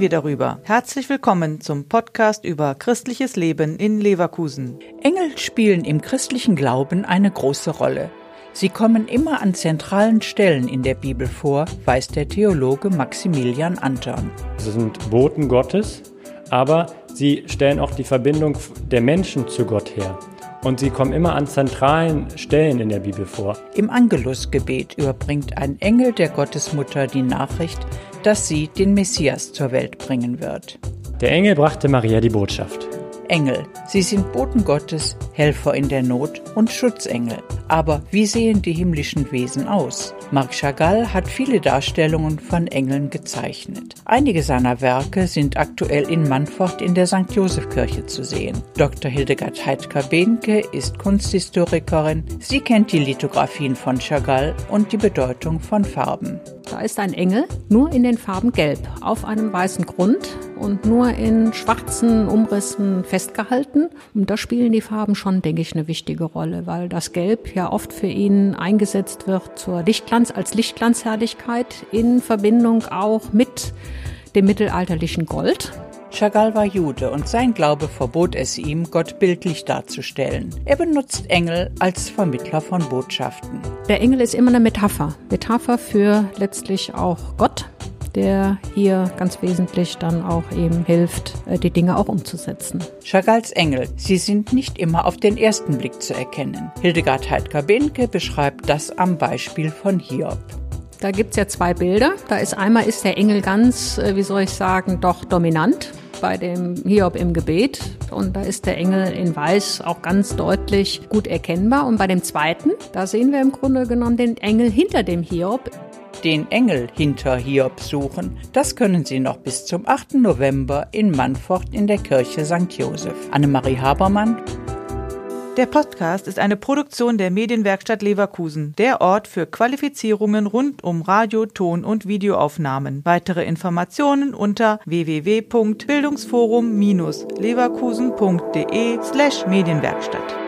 sprechen wir darüber. Herzlich willkommen zum Podcast über christliches Leben in Leverkusen. Engel spielen im christlichen Glauben eine große Rolle. Sie kommen immer an zentralen Stellen in der Bibel vor, weist der Theologe Maximilian Anton. Sie sind Boten Gottes, aber sie stellen auch die Verbindung der Menschen zu Gott her. Und sie kommen immer an zentralen Stellen in der Bibel vor. Im Angelusgebet überbringt ein Engel der Gottesmutter die Nachricht, dass sie den Messias zur Welt bringen wird. Der Engel brachte Maria die Botschaft. Engel, sie sind Boten Gottes, Helfer in der Not und Schutzengel. Aber wie sehen die himmlischen Wesen aus? Marc Chagall hat viele Darstellungen von Engeln gezeichnet. Einige seiner Werke sind aktuell in Manfort in der St. Josef-Kirche zu sehen. Dr. Hildegard Heidke-Benke ist Kunsthistorikerin. Sie kennt die Lithografien von Chagall und die Bedeutung von Farben. Da ist ein Engel, nur in den Farben Gelb, auf einem weißen Grund und nur in schwarzen Umrissen festgehalten. Und da spielen die Farben schon, denke ich, eine wichtige Rolle, weil das Gelb ja oft für ihn eingesetzt wird zur Lichtglanz, als Lichtglanzherrlichkeit in Verbindung auch mit dem mittelalterlichen Gold. Chagall war Jude und sein Glaube verbot es ihm, Gott bildlich darzustellen. Er benutzt Engel als Vermittler von Botschaften. Der Engel ist immer eine Metapher. Metapher für letztlich auch Gott, der hier ganz wesentlich dann auch eben hilft, die Dinge auch umzusetzen. Chagalls Engel, sie sind nicht immer auf den ersten Blick zu erkennen. Hildegard Heidke-Benke beschreibt das am Beispiel von Hiob. Da gibt es ja zwei Bilder. Da ist einmal ist der Engel ganz, doch dominant bei dem Hiob im Gebet. Und da ist der Engel in Weiß auch ganz deutlich gut erkennbar. Und bei dem zweiten, da sehen wir im Grunde genommen den Engel hinter dem Hiob. Den Engel hinter Hiob suchen, das können Sie noch bis zum 8. November in Manfort in der Kirche St. Josef. Anne-Marie Habermann. Der Podcast ist eine Produktion der Medienwerkstatt Leverkusen, der Ort für Qualifizierungen rund um Radio-, Ton- und Videoaufnahmen. Weitere Informationen unter www.bildungsforum-leverkusen.de/medienwerkstatt.